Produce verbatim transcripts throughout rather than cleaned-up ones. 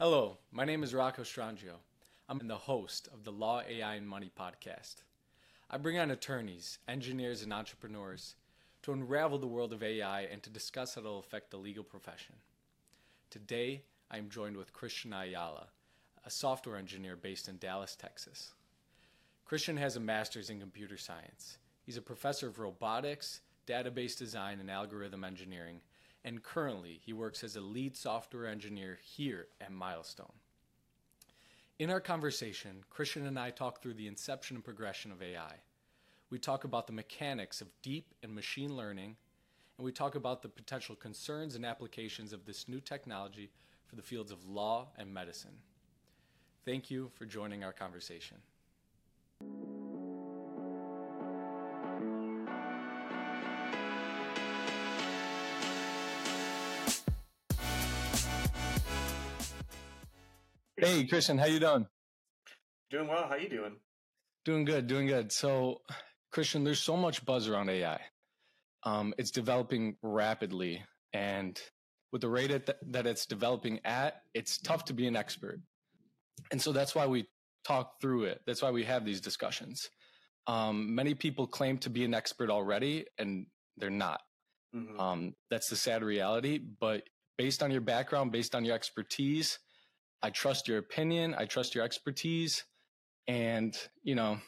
Hello, my name is Rocco Strangio. I'm the host of the Law, A I, and Money podcast. I bring on attorneys, engineers, and entrepreneurs to unravel the world of A I and to discuss how it will affect the legal profession. Today, I am joined with Christian Ayala, a software engineer based in Dallas, Texas. Christian has a master's in computer science. He's a professor of robotics, database design, and algorithm engineering. And currently, he works as a lead software engineer here at Milestone. In our conversation, Christian and I talk through the inception and progression of A I. We talk about the mechanics of deep and machine learning, and we talk about the potential concerns and applications of this new technology for the fields of law and medicine. Thank you for joining our conversation. Hey, Christian, how you doing? Doing well. How you doing? Doing good, doing good. So, Christian, there's so much buzz around A I. Um, it's developing rapidly, and with the rate at th- that it's developing at, it's tough to be an expert. And so that's why we talk through it. That's why we have these discussions. Um, many people claim to be an expert already, and they're not. Mm-hmm. Um, that's the sad reality. But based on your background, based on your expertise, I trust your opinion. I trust your expertise. And, you know,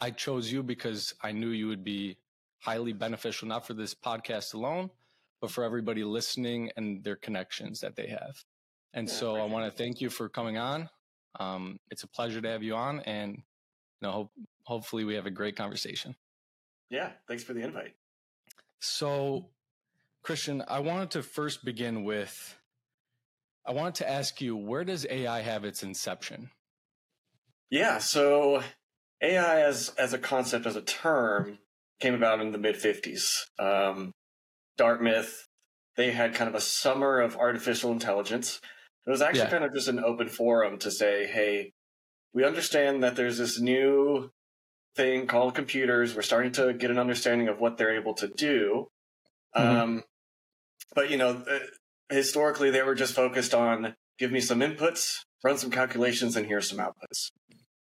I chose you because I knew you would be highly beneficial, not for this podcast alone, but for everybody listening and their connections that they have. And yeah, so I want to thank you for coming on. Um, it's a pleasure to have you on. And, you know, hope, hopefully we have a great conversation. Yeah. Thanks for the invite. So, Christian, I wanted to first begin with, I wanted to ask you, where does A I have its inception? Yeah, so A I as as a concept, as a term, came about in the mid-fifties. Um, Dartmouth, they had kind of a summer of artificial intelligence. It was actually yeah. kind of just an open forum to say, hey, we understand that there's this new thing called computers. We're starting to get an understanding of what they're able to do. Mm-hmm. Um, but, you know... Uh, Historically, they were just focused on give me some inputs, run some calculations, and here's some outputs.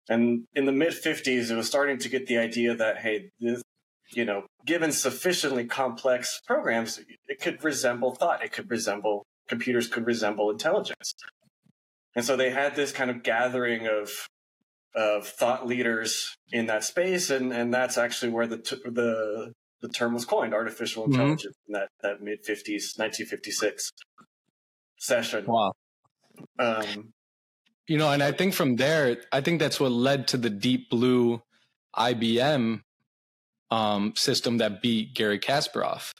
And in the mid-fifties, it was starting to get the idea that, hey, this, you know, given sufficiently complex programs, it could resemble thought. It could resemble computers, could resemble intelligence. And so they had this kind of gathering of of thought leaders in that space, and, and that's actually where the the The term was coined, artificial intelligence, mm-hmm. in that, that mid-fifties, nineteen fifty-six session. Wow. Um, you know, and I think from there, I think that's what led to the Deep Blue I B M um, system that beat Garry Kasparov.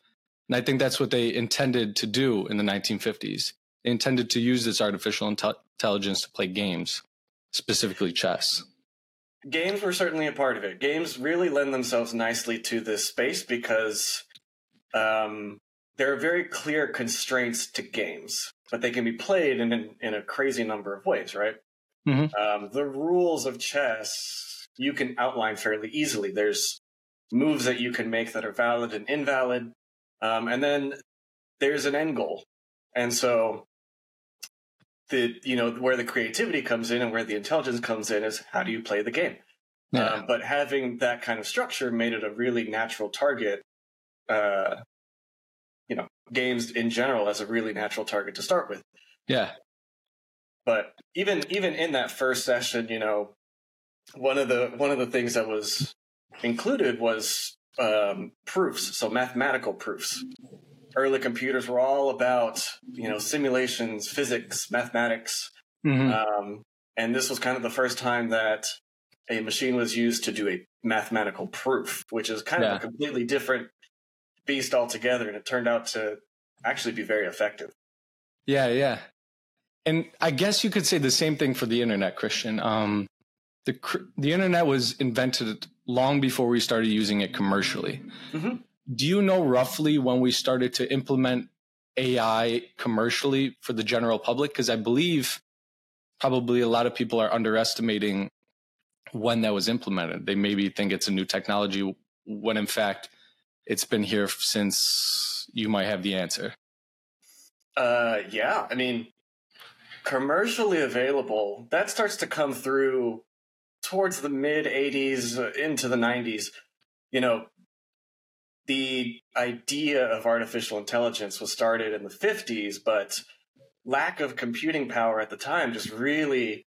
And I think that's what they intended to do in the nineteen fifties. They intended to use this artificial inte- intelligence to play games, specifically chess. Games were certainly a part of it. Games really lend themselves nicely to this space because um, there are very clear constraints to games, but they can be played in in, in a crazy number of ways, right? Mm-hmm. Um, the rules of chess, you can outline fairly easily. There's moves that you can make that are valid and invalid, um, and then there's an end goal. And so... The, you know, where the creativity comes in and where the intelligence comes in is how do you play the game? Yeah. Um, but having that kind of structure made it a really natural target. Uh, you know, games in general as a really natural target to start with. Yeah. But even even in that first session, you know, one of the one of the things that was included was um, proofs, so mathematical proofs. Early computers were all about, you know, simulations, physics, mathematics. Mm-hmm. Um, and this was kind of the first time that a machine was used to do a mathematical proof, which is kind yeah. of a completely different beast altogether. And it turned out to actually be very effective. Yeah, yeah. And I guess you could say the same thing for the internet, Christian. Um, the the internet was invented long before we started using it commercially. Mm-hmm. Do you know roughly when we started to implement A I commercially for the general public? Because I believe probably a lot of people are underestimating when that was implemented. They maybe think it's a new technology when, in fact, it's been here since. You might have the answer. Uh, yeah. I mean, commercially available, that starts to come through towards the mid eighties uh, into the nineties. You know, the idea of artificial intelligence was started in the fifties, but lack of computing power at the time just really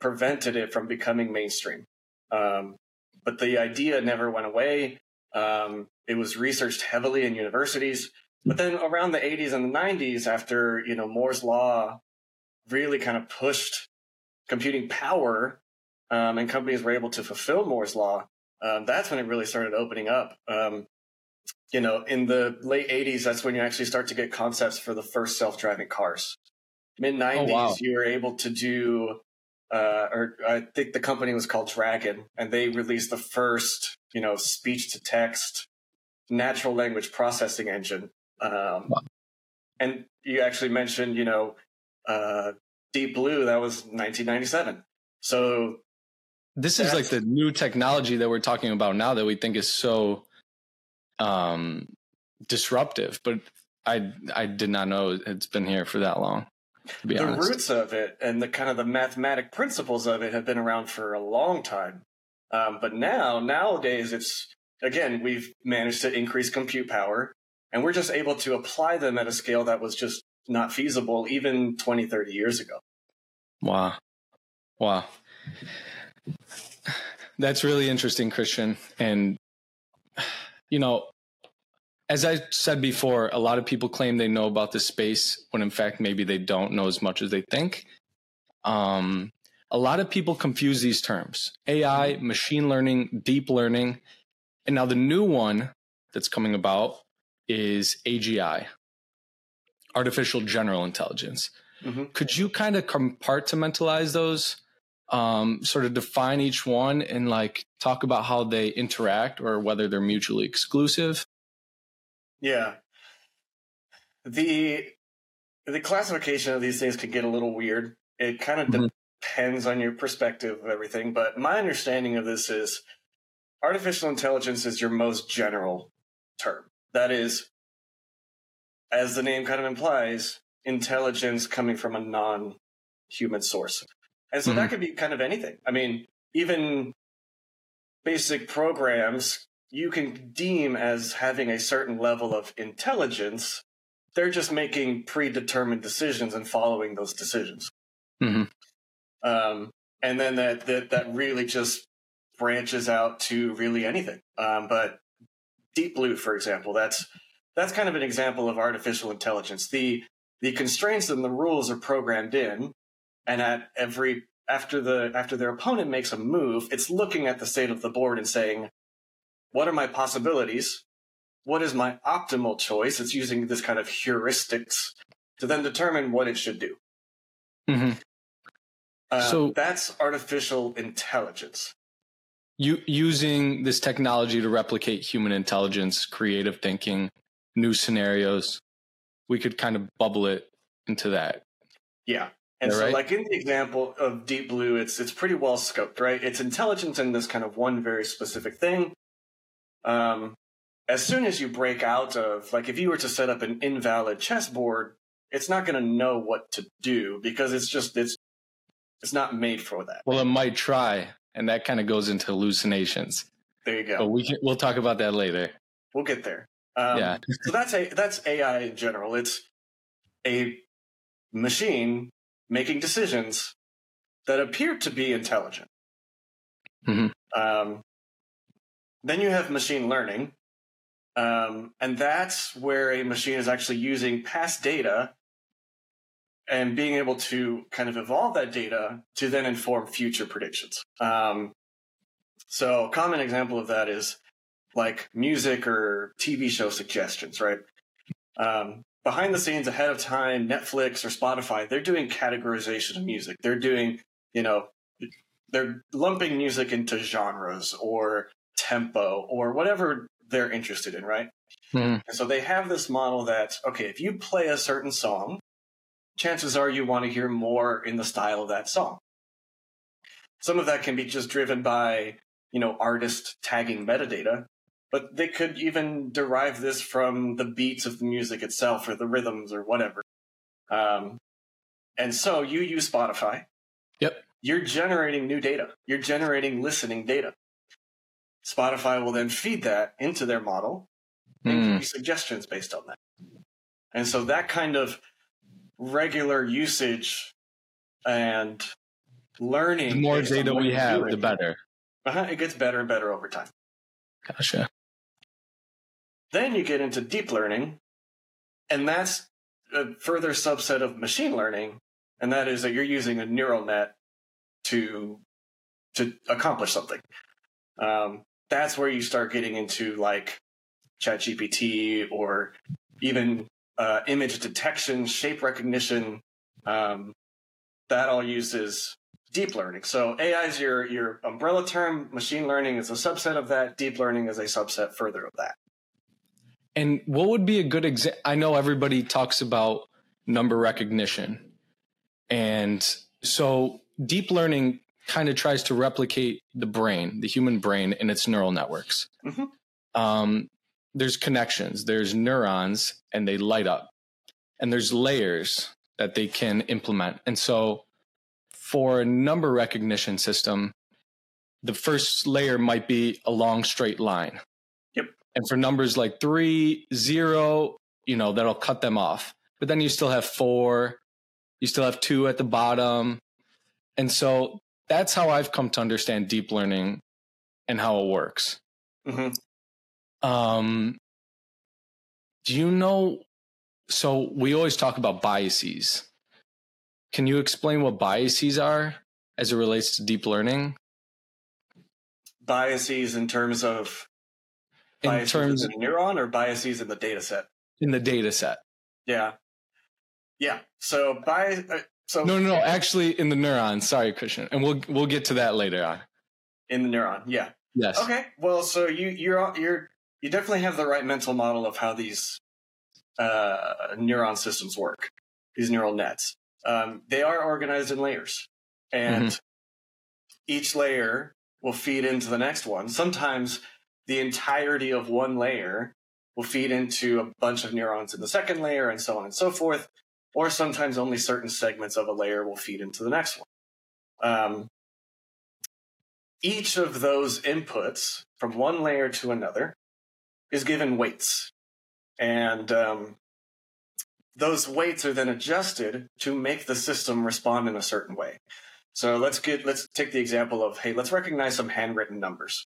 prevented it from becoming mainstream. Um, but the idea never went away. Um, it was researched heavily in universities. But then around the eighties and the nineties, after, you know, Moore's Law really kind of pushed computing power, um, and companies were able to fulfill Moore's Law, um, that's when it really started opening up. Um, you know, in the late eighties, that's when you actually start to get concepts for the first self-driving cars. mid nineties, oh, wow. You were able to do, uh, or I think the company was called Dragon, and they released the first, you know, speech-to-text natural language processing engine. Um, wow. And you actually mentioned, you know, uh, Deep Blue, that was nineteen ninety-seven. So this is like the new technology that we're talking about now that we think is so um, disruptive, but I, I did not know it's been here for that long. To be honest. The roots of it and the kind of the mathematic principles of it have been around for a long time. Um, but now, nowadays, it's, again, we've managed to increase compute power, and we're just able to apply them at a scale that was just not feasible even twenty, thirty years ago. Wow. Wow. That's really interesting, Christian. And, you know, as I said before, a lot of people claim they know about this space when in fact, maybe they don't know as much as they think. Um, a lot of people confuse these terms, A I, machine learning, deep learning. And now the new one that's coming about is A G I, artificial general intelligence. Mm-hmm. Could you kind of compartmentalize those, um, sort of define each one and like talk about how they interact or whether they're mutually exclusive? Yeah. The the classification of these things can get a little weird. It kind of mm-hmm. depends on your perspective of everything, but my understanding of this is artificial intelligence is your most general term. That is, as the name kind of implies, intelligence coming from a non-human source. And so mm-hmm. that could be kind of anything. I mean, even basic programs you can deem as having a certain level of intelligence. They're just making predetermined decisions and following those decisions. Mm-hmm. Um, and then that, that, that really just branches out to really anything. Um, but Deep Blue, for example, that's, that's kind of an example of artificial intelligence. The, the constraints and the rules are programmed in, and at every, after the, after their opponent makes a move, it's looking at the state of the board and saying, what are my possibilities? What is my optimal choice? It's using this kind of heuristics to then determine what it should do. Mm-hmm. Uh, so that's artificial intelligence. You using this technology to replicate human intelligence, creative thinking, new scenarios. We could kind of bubble it into that. Yeah. And so right? like in the example of Deep Blue, it's, it's pretty well scoped, right? It's intelligence in this kind of one very specific thing. Um, as soon as you break out of, like, if you were to set up an invalid chessboard, it's not going to know what to do because it's just, it's, it's not made for that. Well, it might try. And that kind of goes into hallucinations. There you go. But we can, we'll talk about that later. We'll get there. Um, yeah. So that's a, that's A I in general. It's a machine making decisions that appear to be intelligent. Mm-hmm. Um, Then you have machine learning, um, and that's where a machine is actually using past data and being able to kind of evolve that data to then inform future predictions. Um, so a common example of that is like music or T V show suggestions, right? Um, behind the scenes, ahead of time, Netflix or Spotify, they're doing categorization of music. They're doing, you know, they're lumping music into genres or tempo or whatever they're interested in, right? Mm. And so they have this model that, okay, if you play a certain song, chances are you want to hear more in the style of that song. Some of that can be just driven by, you know, artist tagging metadata, but they could even derive this from the beats of the music itself or the rhythms or whatever. Um, And so you use Spotify. Yep. You're generating new data. You're generating listening data. Spotify will then feed that into their model and give you suggestions based on that. And so that kind of regular usage and learning. The more data we have, the better. Uh-huh, it gets better and better over time. Gotcha. Then you get into deep learning, and that's a further subset of machine learning, and that is that you're using a neural net to to accomplish something. Um, that's where you start getting into like ChatGPT or even uh, image detection, shape recognition. Um, that all uses deep learning. So A I is your your umbrella term. Machine learning is a subset of that. Deep learning is a subset further of that. And what would be a good example? I know everybody talks about number recognition. And so deep learning kind of tries to replicate the brain, the human brain, and its neural networks. Mm-hmm. Um, there's connections, there's neurons, and they light up. And there's layers that they can implement. And so for a number recognition system, the first layer might be a long straight line. And for numbers like three, zero, you know, that'll cut them off. But then you still have four, you still have two at the bottom. And so that's how I've come to understand deep learning and how it works. Mm-hmm. Um, do you know, so we always talk about biases. Can you explain what biases are as it relates to deep learning? Biases in terms of In biases terms in the neuron or biases in the data set? In the data set. Yeah. Yeah. So bias. Uh, so no, no, no. Actually, in the neuron. Sorry, Christian. And we'll we'll get to that later on. In the neuron. Yeah. Yes. Okay. Well, so you you're you're you definitely have the right mental model of how these uh, neuron systems work. These neural nets. Um, they are organized in layers, and mm-hmm. each layer will feed into the next one. Sometimes the entirety of one layer will feed into a bunch of neurons in the second layer and so on and so forth. Or sometimes only certain segments of a layer will feed into the next one. Um, each of those inputs from one layer to another is given weights. And um, those weights are then adjusted to make the system respond in a certain way. So let's get, let's take the example of, hey, let's recognize some handwritten numbers.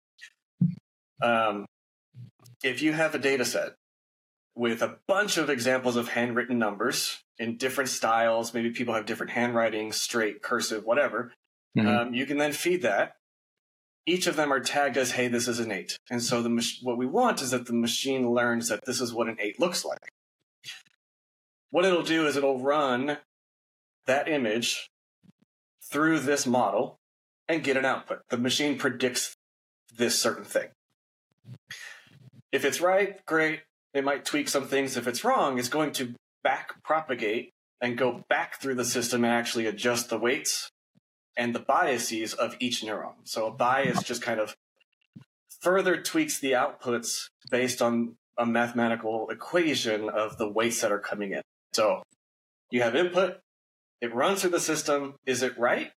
Um, if you have a data set with a bunch of examples of handwritten numbers in different styles, maybe people have different handwriting, straight, cursive, whatever, mm-hmm. um, you can then feed that. Each of them are tagged as, hey, this is an eight. And so the mach- what we want is that the machine learns that this is what an eight looks like. What it'll do is it'll run that image through this model and get an output. The machine predicts this certain thing. If it's right, great. It might tweak some things. If it's wrong, it's going to back propagate and go back through the system and actually adjust the weights and the biases of each neuron. So a bias just kind of further tweaks the outputs based on a mathematical equation of the weights that are coming in. So you have input. It runs through the system. Is it right?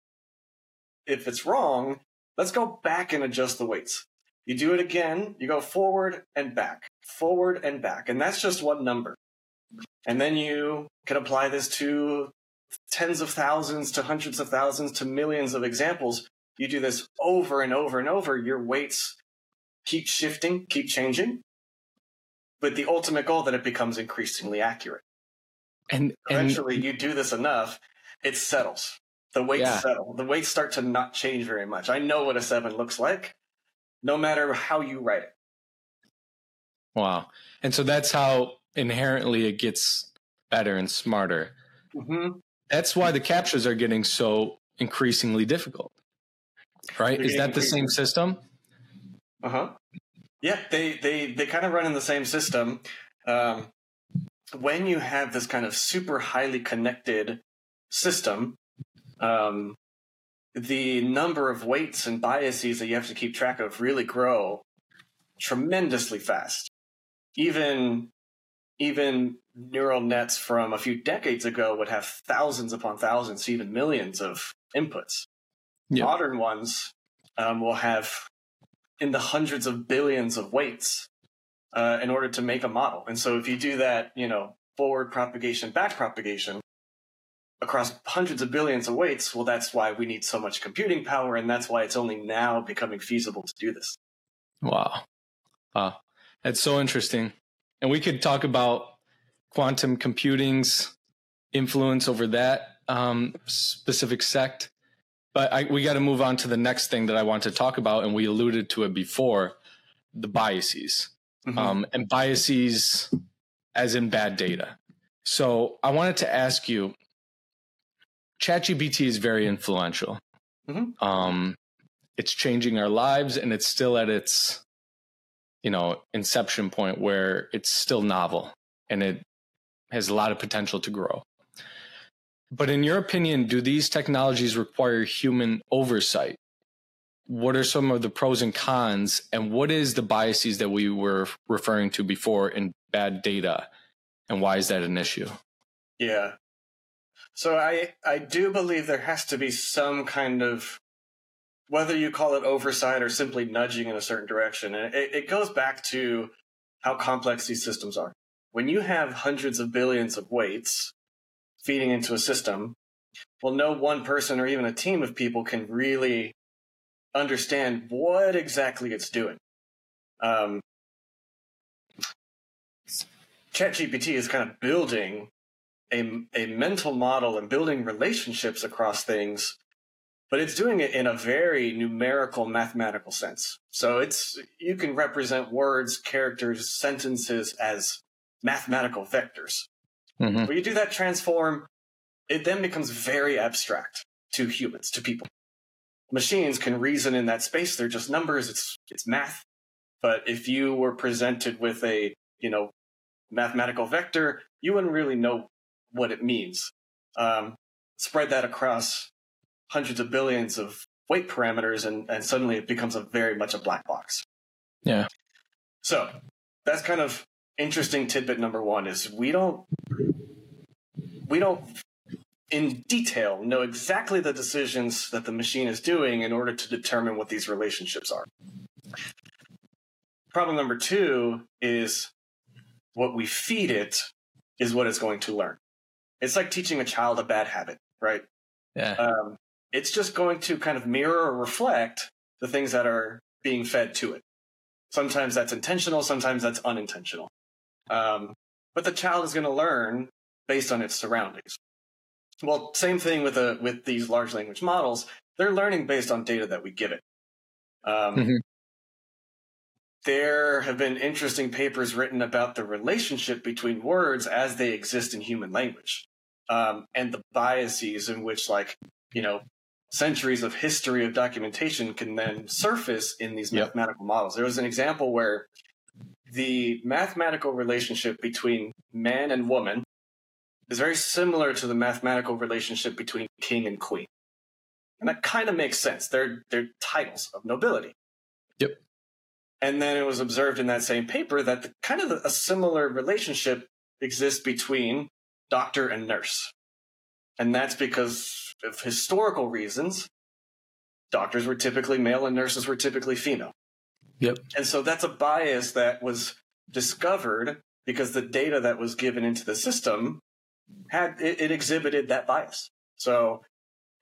If it's wrong, let's go back and adjust the weights. You do it again, you go forward and back, forward and back. And that's just one number. And then you can apply this to tens of thousands, to hundreds of thousands, to millions of examples. You do this over and over and over. Your weights keep shifting, keep changing. But the ultimate goal that it becomes increasingly accurate. And, and eventually you do this enough, it settles. The weights yeah. settle. The weights start to not change very much. I know what a seven looks like, no matter how you write it. Wow. And so that's how inherently it gets better and smarter. Mm-hmm. That's why the captchas are getting so increasingly difficult, right? They're Is that the same system? Uh-huh. Yeah, they, they, they kind of run in the same system. Um, when you have this kind of super highly connected system, um, the number of weights and biases that you have to keep track of really grow tremendously fast. Even even neural nets from a few decades ago would have thousands upon thousands, even millions of inputs. Yeah. Modern ones um, will have in the hundreds of billions of weights uh, in order to make a model. And so if you do that, you know, forward propagation, back propagation across hundreds of billions of weights, well, that's why we need so much computing power. And that's why it's only now becoming feasible to do this. Wow. Wow. That's so interesting. And we could talk about quantum computing's influence over that um, specific sect. But I, we got to move on to the next thing that I want to talk about. And we alluded to it before, the biases. Mm-hmm. Um, and biases as in bad data. So I wanted to ask you, ChatGPT is very influential. Mm-hmm. Um, it's changing our lives, and it's still at its, you know, inception point where it's still novel and it has a lot of potential to grow. But in your opinion, do these technologies require human oversight? What are some of the pros and cons, and what is the biases that we were referring to before in bad data, and why is that an issue? Yeah. So I, I do believe there has to be some kind of, whether you call it oversight or simply nudging in a certain direction. And it, it goes back to how complex these systems are. When you have hundreds of billions of weights feeding into a system, well, no one person or even a team of people can really understand what exactly it's doing. Um, ChatGPT is kind of building A, a mental model and building relationships across things, but it's doing it in a very numerical, mathematical sense. So it's, you can represent words, characters, sentences as mathematical vectors. Mm-hmm. When you do that transform, it then becomes very abstract to humans, to people. Machines can reason in that space. They're just numbers. It's, it's math. But if you were presented with a, you know, mathematical vector, you wouldn't really know what it means. Um, spread that across hundreds of billions of weight parameters, and, and suddenly it becomes a very much a black box. Yeah. So that's kind of interesting tidbit number one, is we don't we don't in detail know exactly the decisions that the machine is doing in order to determine what these relationships are. Problem number two is what we feed it is what it's going to learn. It's like teaching a child a bad habit, right? Yeah. Um, it's just going to kind of mirror or reflect the things that are being fed to it. Sometimes that's intentional. Sometimes that's unintentional. Um, but the child is going to learn based on its surroundings. Well, same thing with a, with these large language models. They're learning based on data that we give it. Um, mm-hmm. There have been interesting papers written about the relationship between words as they exist in human language, um, and the biases in which, like, you know, centuries of history of documentation can then surface in these yep. mathematical models. There was an example where the mathematical relationship between man and woman is very similar to the mathematical relationship between king and queen. And that kind of makes sense. They're, they're titles of nobility. Yep. And then it was observed in that same paper that the, kind of a similar relationship exists between doctor and nurse. And that's because of historical reasons. Doctors were typically male and nurses were typically female. Yep. And so that's a bias that was discovered because the data that was given into the system had it, it exhibited that bias. So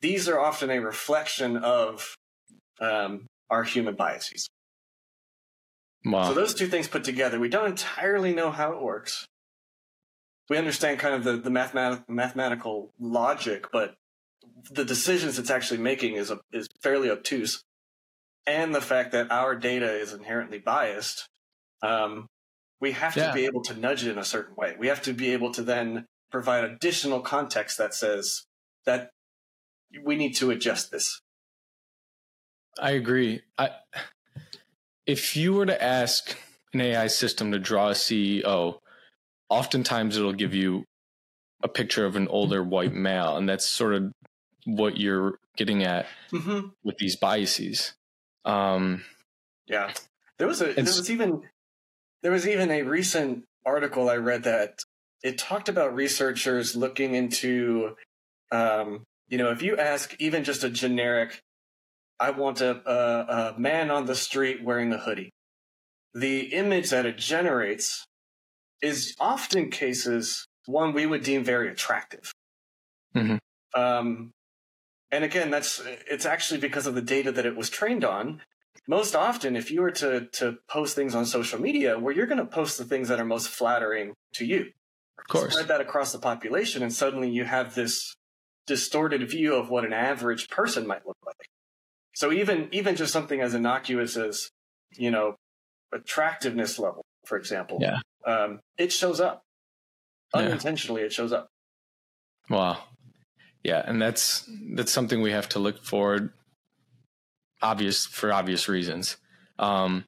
these are often a reflection of um, our human biases. Wow. So those two things put together, we don't entirely know how it works. We understand kind of the, the mathemat- mathematical logic, but the decisions it's actually making is a, is fairly obtuse. And the fact that our data is inherently biased, um, we have yeah. to be able to nudge it in a certain way. We have to be able to then provide additional context that says that we need to adjust this. I agree. I... If you were to ask an A I system to draw a C E O, oftentimes it'll give you a picture of an older white male. And that's sort of what you're getting at mm-hmm. with these biases. Um, yeah. There was a, there was even, there was even a recent article I read that it talked about researchers looking into, um, you know, if you ask even just a generic, I want a, a, a man on the street wearing a hoodie, the image that it generates is often cases one we would deem very attractive. Mm-hmm. Um, and again, that's it's actually because of the data that it was trained on. Most often, if you were to to post things on social media, where you're going to post the things that are most flattering to you, of course, spread that across the population, and suddenly you have this distorted view of what an average person might look like. So even even just something as innocuous as, you know, attractiveness level, for example, yeah, um, it shows up unintentionally. Yeah. It shows up. Wow. Yeah, and that's that's something we have to look forward. Obvious for obvious reasons. Um,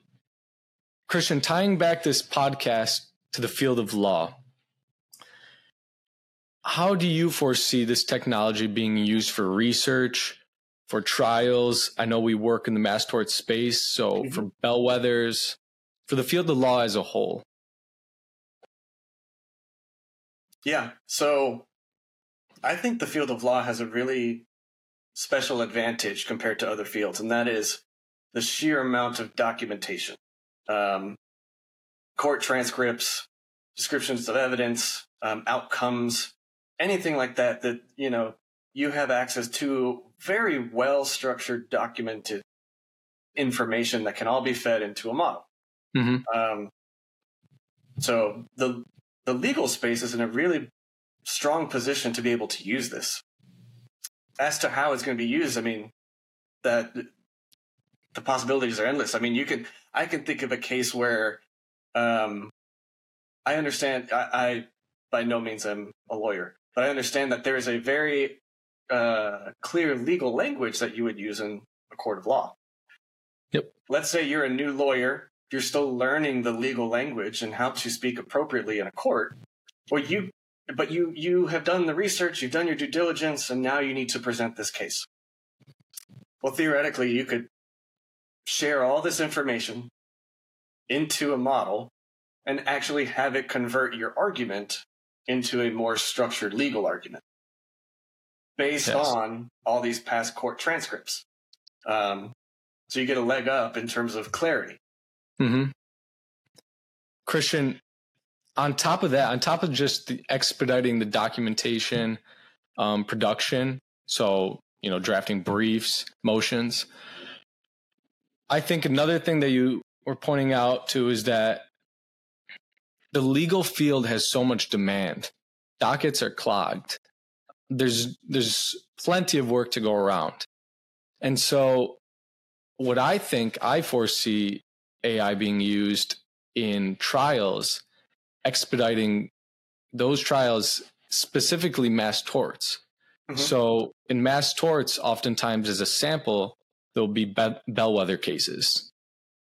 Christian, tying back this podcast to the field of law, how do you foresee this technology being used for research, for trials? I know we work in the mass tort space, so mm-hmm. for bellwethers, for the field of law as a whole. Yeah, so I think the field of law has a really special advantage compared to other fields, and that is the sheer amount of documentation, um, court transcripts, descriptions of evidence, um, outcomes, anything like that, that, you know, you have access to very well-structured, documented information that can all be fed into a model. Mm-hmm. Um, so the, the legal space is in a really strong position to be able to use this. As to how it's going to be used, I mean, that the possibilities are endless. I mean, you can, I can think of a case where, um, I understand, I, I by no means I'm a lawyer, but I understand that there is a very uh, clear legal language that you would use in a court of law. Yep. Let's say you're a new lawyer, you're still learning the legal language and how to speak appropriately in a court. Well, you. But you, you have done the research, you've done your due diligence, and now you need to present this case. Well, theoretically, you could share all this information into a model and actually have it convert your argument into a more structured legal argument based yes. on all these past court transcripts. Um, so you get a leg up in terms of clarity. Mm-hmm. Christian, on top of that, on top of just the expediting the documentation, um, production, so, you know, drafting briefs, motions, I think another thing that you were pointing out too is that the legal field has so much demand. Dockets are clogged. There's, there's plenty of work to go around. And so what I think I foresee A I being used in trials, expediting those trials, specifically mass torts. Mm-hmm. So in mass torts, oftentimes as a sample, there'll be, be- bellwether cases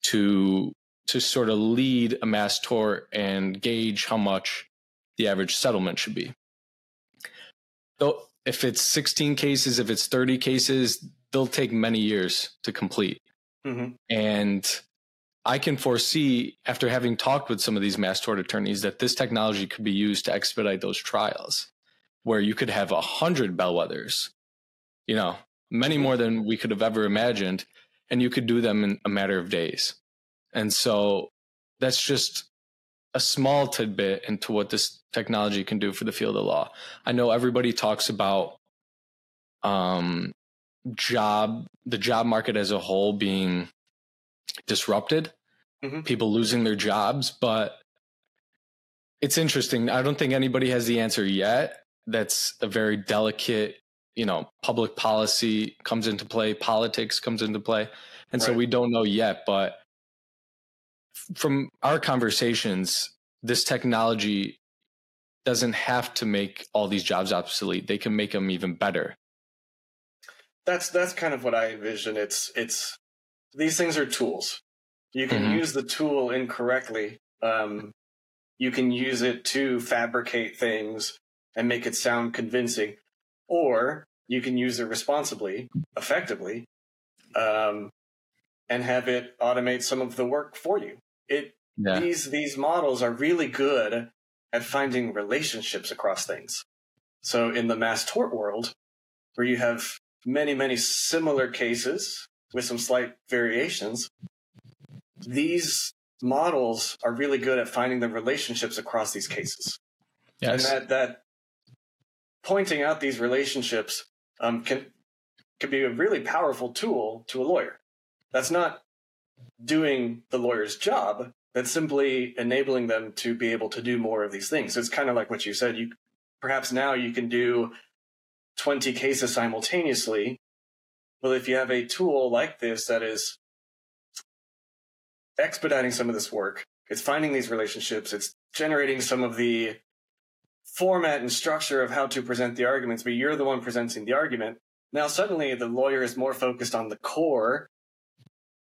to to sort of lead a mass tort and gauge how much the average settlement should be. So if it's sixteen cases, if it's thirty cases, they'll take many years to complete. Mm-hmm. And I can foresee, after having talked with some of these mass tort attorneys, that this technology could be used to expedite those trials, where you could have a hundred bellwethers, you know, many more than we could have ever imagined, and you could do them in a matter of days. And so that's just a small tidbit into what this technology can do for the field of law. I know everybody talks about um, job, the job market as a whole being disrupted, mm-hmm. people losing their jobs, but it's interesting. I don't think anybody has the answer yet. That's a very delicate, you know, public policy comes into play, politics comes into play. And right. so we don't know yet, but from our conversations, this technology doesn't have to make all these jobs obsolete. They can make them even better. That's, that's kind of what I envision. It's, it's, These things are tools. You can mm-hmm. use the tool incorrectly. Um, you can use it to fabricate things and make it sound convincing, or you can use it responsibly, effectively, um, and have it automate some of the work for you. It yeah. these these models are really good at finding relationships across things. So in the mass tort world, where you have many, many similar cases with some slight variations, these models are really good at finding the relationships across these cases. Yes. And that, that pointing out these relationships um, can can be a really powerful tool to a lawyer. That's not doing the lawyer's job. That's simply enabling them to be able to do more of these things. So it's kind of like what you said. You perhaps now you can do twenty cases simultaneously. Well, if you have a tool like this that is expediting some of this work, it's finding these relationships, it's generating some of the format and structure of how to present the arguments, but you're the one presenting the argument. Now, suddenly the lawyer is more focused on the core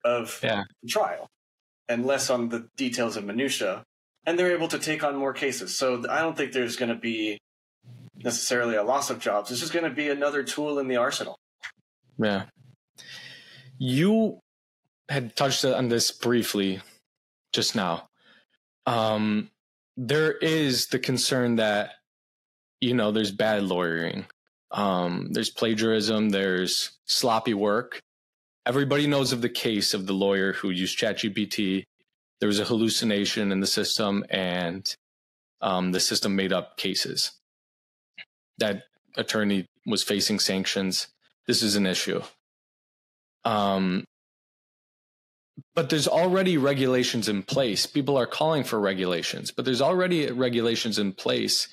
of yeah. the trial and less on the details and minutiae, and they're able to take on more cases. So I don't think there's going to be necessarily a loss of jobs. It's just going to be another tool in the arsenal. Yeah. You had touched on this briefly just now. Um, there is the concern that, you know, there's bad lawyering. Um, there's plagiarism. There's sloppy work. Everybody knows of the case of the lawyer who used ChatGPT. There was a hallucination in the system, and um, the system made up cases. That attorney was facing sanctions. This is an issue. Um, but there's already regulations in place. People are calling for regulations, but there's already regulations in place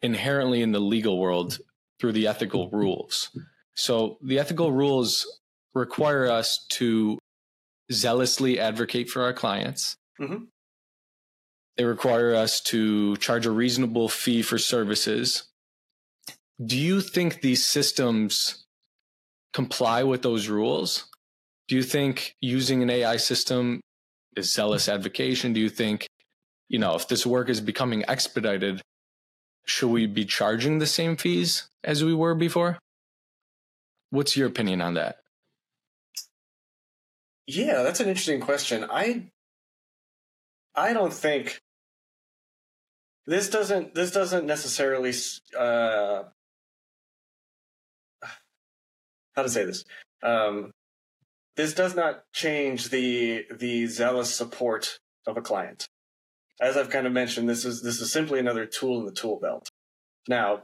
inherently in the legal world through the ethical rules. So the ethical rules require us to zealously advocate for our clients. Mm-hmm. They require us to charge a reasonable fee for services. Do you think these systems comply with those rules? Do you think using an A I system is zealous advocation? Do you think, you know, if this work is becoming expedited, should we be charging the same fees as we were before? What's your opinion on that? Yeah, that's an interesting question. I I don't think this doesn't this doesn't necessarily uh, how to say this. Um, this does not change the the zealous support of a client. As I've kind of mentioned, this is this is simply another tool in the tool belt. Now,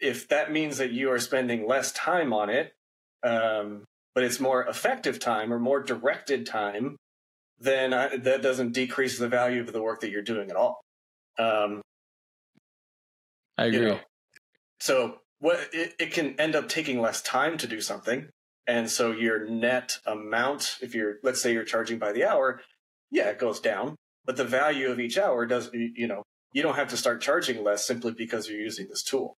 if that means that you are spending less time on it, um, but it's more effective time or more directed time, then I, that doesn't decrease the value of the work that you're doing at all. Um, I agree. You know, so what it, it can end up taking less time to do something. And so your net amount, if you're, let's say you're charging by the hour, yeah, it goes down. But the value of each hour does, you know, you don't have to start charging less simply because you're using this tool.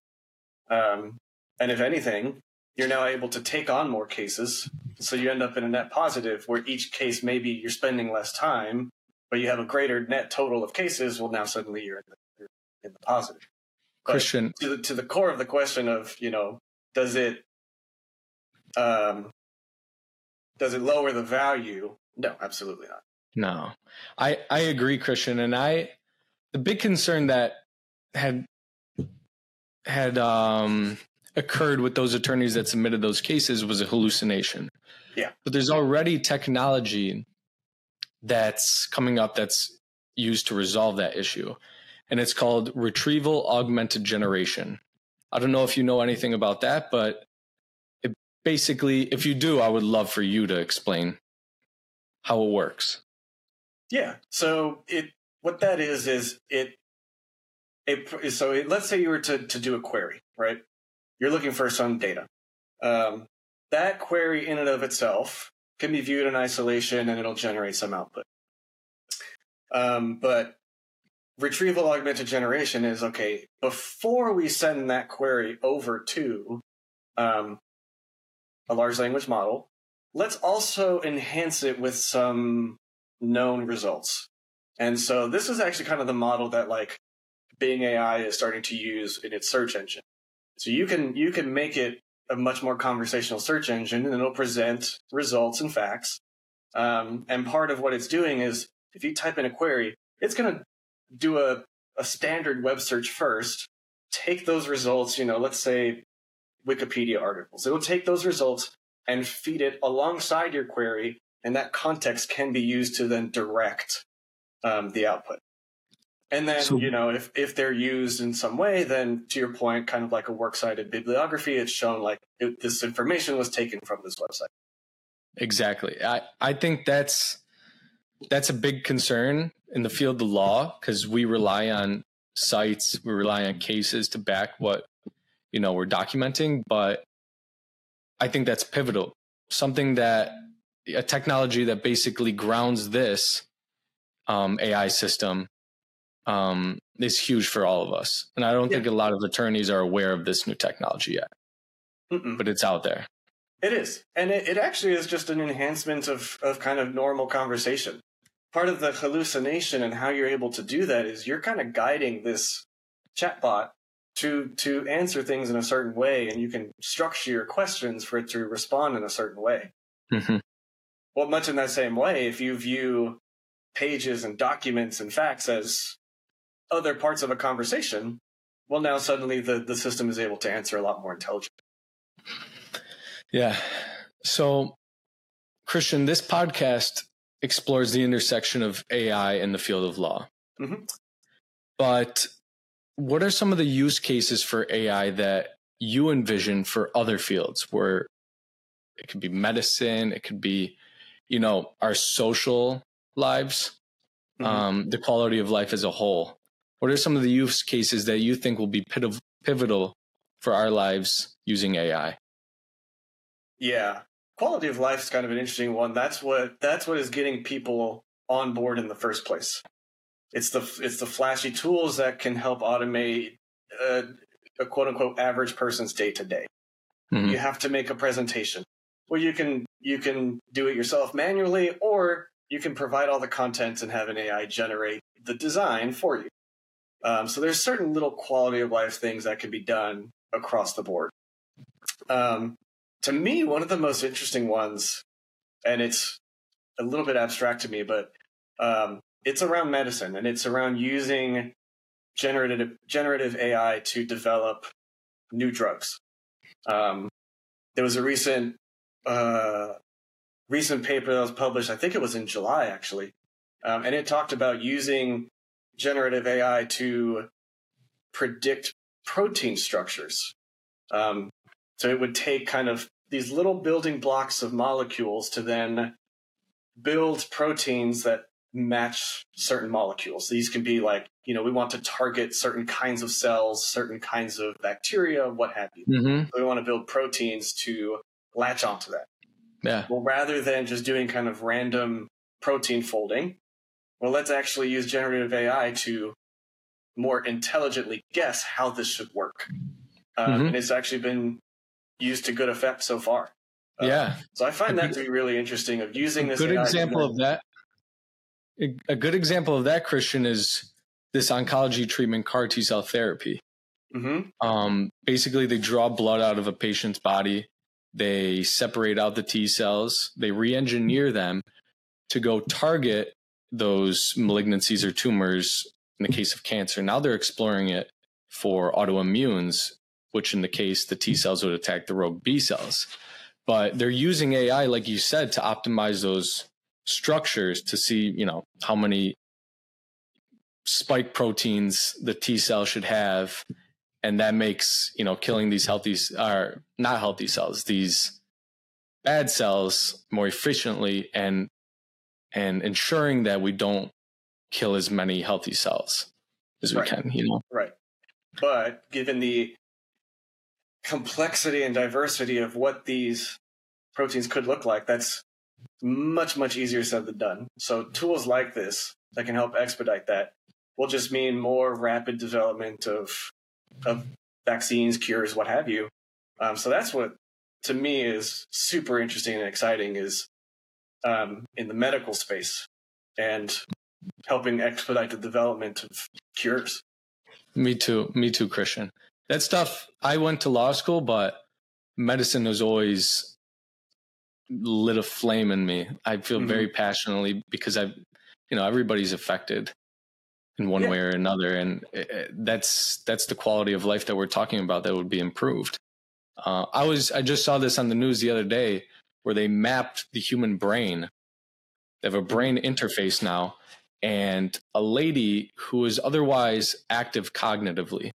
Um, and if anything, you're now able to take on more cases. So you end up in a net positive where each case, maybe you're spending less time, but you have a greater net total of cases. Well, now suddenly you're in the, you're in the positive. But Christian, to the, to the core of the question of, you know, does it, um, does it lower the value? No, absolutely not. No, I, I agree, Christian. And I, the big concern that had, had, um, occurred with those attorneys that submitted those cases was a hallucination. Yeah. But there's already technology that's coming up that's used to resolve that issue. And it's called retrieval augmented generation. I don't know if you know anything about that, but it basically, if you do, I would love for you to explain how it works. Yeah. So it, what that is, is it, it so it, let's say you were to, to do a query, right? You're looking for some data. Um, that query in and of itself can be viewed in isolation and it'll generate some output. Um, but retrieval augmented generation is, okay, before we send that query over to um, a large language model, let's also enhance it with some known results. And so this is actually kind of the model that like Bing A I is starting to use in its search engine. So you can you can make it a much more conversational search engine, and it'll present results and facts. Um, and part of what it's doing is if you type in a query, it's going to do a, a standard web search first, take those results, you know, let's say Wikipedia articles. It'll take those results and feed it alongside your query, and that context can be used to then direct um, the output. And then, so, you know, if, if they're used in some way, then to your point, kind of like a works cited bibliography, it's shown like it, this information was taken from this website. Exactly. I, I think that's that's a big concern in the field of law, because we rely on sites, we rely on cases to back what, you know, we're documenting. But I think that's pivotal. Something that a technology that basically grounds this um, A I system um, is huge for all of us. And I don't yeah. think a lot of attorneys are aware of this new technology yet, Mm-mm. but it's out there. It is. And it, it actually is just an enhancement of, of kind of normal conversation. Part of the hallucination and how you're able to do that is you're kind of guiding this chatbot to to answer things in a certain way, and you can structure your questions for it to respond in a certain way. Mm-hmm. Well, much in that same way, if you view pages and documents and facts as other parts of a conversation, well, now suddenly the, the system is able to answer a lot more intelligently. Yeah. So, Christian, this podcast explores the intersection of A I and the field of law. Mm-hmm. But what are some of the use cases for A I that you envision for other fields, where it could be medicine, it could be, you know, our social lives, mm-hmm. um, the quality of life as a whole? What are some of the use cases that you think will be pivotal for our lives using A I? Yeah. Quality of life is kind of an interesting one. That's what that's what is getting people on board in the first place. It's the it's the flashy tools that can help automate a, a quote unquote average person's day to day. You have to make a presentation. Well, you can you can do it yourself manually, or you can provide all the content and have an A I generate the design for you. Um, so there's certain little quality of life things that can be done across the board. Um, To me, one of the most interesting ones, and it's a little bit abstract to me, but um, it's around medicine, and it's around using generative generative A I to develop new drugs. Um, there was a recent uh, recent paper that was published. I think it was in July, actually, um, and it talked about using generative A I to predict protein structures. Um, so it would take kind of these little building blocks of molecules to then build proteins that match certain molecules. These can be like, you know, we want to target certain kinds of cells, certain kinds of bacteria, what have you. Mm-hmm. So we want to build proteins to latch onto that. Yeah. Well, rather than just doing kind of random protein folding, well, let's actually use generative A I to more intelligently guess how this should work. Um, mm-hmm. And it's actually been used to good effect so far. Uh, yeah. So I find that to be really interesting of using this. A good example of that. A good example of that, Christian, is this oncology treatment, CAR T cell therapy. Mm-hmm. Um, basically, they draw blood out of a patient's body. They separate out the T cells. They re-engineer them to go target those malignancies or tumors in the case of cancer. Now they're exploring it for autoimmunes, which in the case, the T cells would attack the rogue B cells. But they're using A I, like you said, to optimize those structures to see, you know, how many spike proteins the T cell should have. And that makes, you know, killing these healthy or not healthy cells, these bad cells more efficiently, and, and ensuring that we don't kill as many healthy cells as we right. can, you know? Right. But given the complexity and diversity of what these proteins could look like, that's much, much easier said than done. So tools like this that can help expedite that will just mean more rapid development of of vaccines, cures, what have you. Um, so that's what, to me, is super interesting and exciting is um, in the medical space and helping expedite the development of cures. Me too. Me too, Christian. That stuff, I went to law school, but medicine has always lit a flame in me. I feel mm-hmm. very passionately because I've you know, everybody's affected in one yeah. way or another. And that's, that's the quality of life that we're talking about that would be improved. Uh, I was, I just saw this on the news the other day where they mapped the human brain. They have a brain interface now, and a lady who is otherwise active cognitively,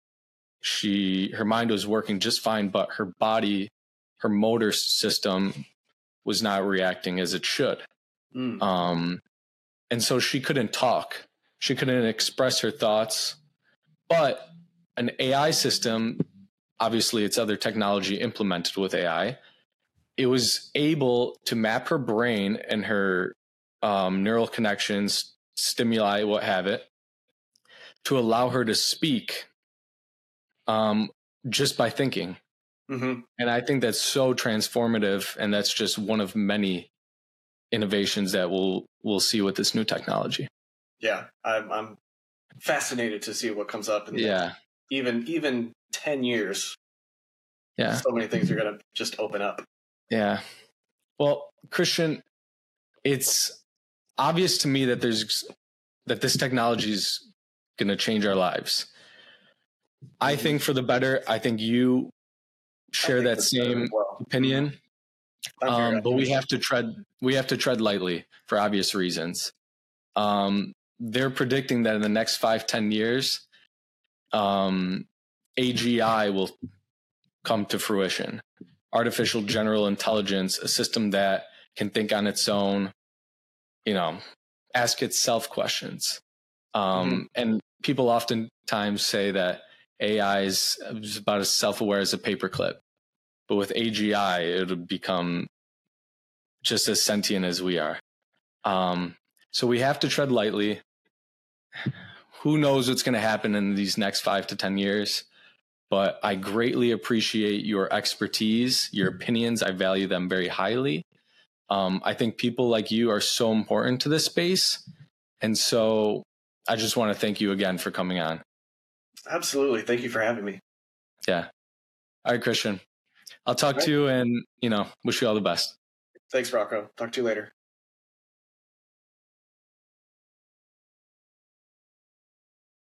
she, her mind was working just fine, but her body, her motor system was not reacting as it should. Mm. Um, and so she couldn't talk. She couldn't express her thoughts, but an A I system, obviously it's other technology implemented with A I. It was able to map her brain and her um, neural connections, stimuli, what have it, to allow her to speak um, just by thinking. Mm-hmm. And I think that's so transformative. And that's just one of many innovations that we'll, we'll see with this new technology. Yeah, I'm, I'm fascinated to see what comes up in yeah. even even ten years. Yeah, so many things are going to just open up. Yeah. Well, Christian, it's obvious to me that there's that this technology is going to change our lives. I think for the better. I think you share think that same well. opinion, um, but we have to tread we have to tread lightly for obvious reasons. Um, They're predicting that in the next five, ten years, um, A G I will come to fruition. Artificial general intelligence, a system that can think on its own, you know, ask itself questions. Um, mm-hmm. And people oftentimes say that A I is about as self-aware as a paperclip. But with A G I, it'll become just as sentient as we are. Um, so we have to tread lightly. Who knows what's going to happen in these next five to ten years, but I greatly appreciate your expertise, your opinions. I value them very highly. Um, I think people like you are so important to this space. And so I just want to thank you again for coming on. Absolutely. Thank you for having me. Yeah. All right, Christian. I'll talk all right. to you and, you know, wish you all the best. Thanks, Rocco. Talk to you later.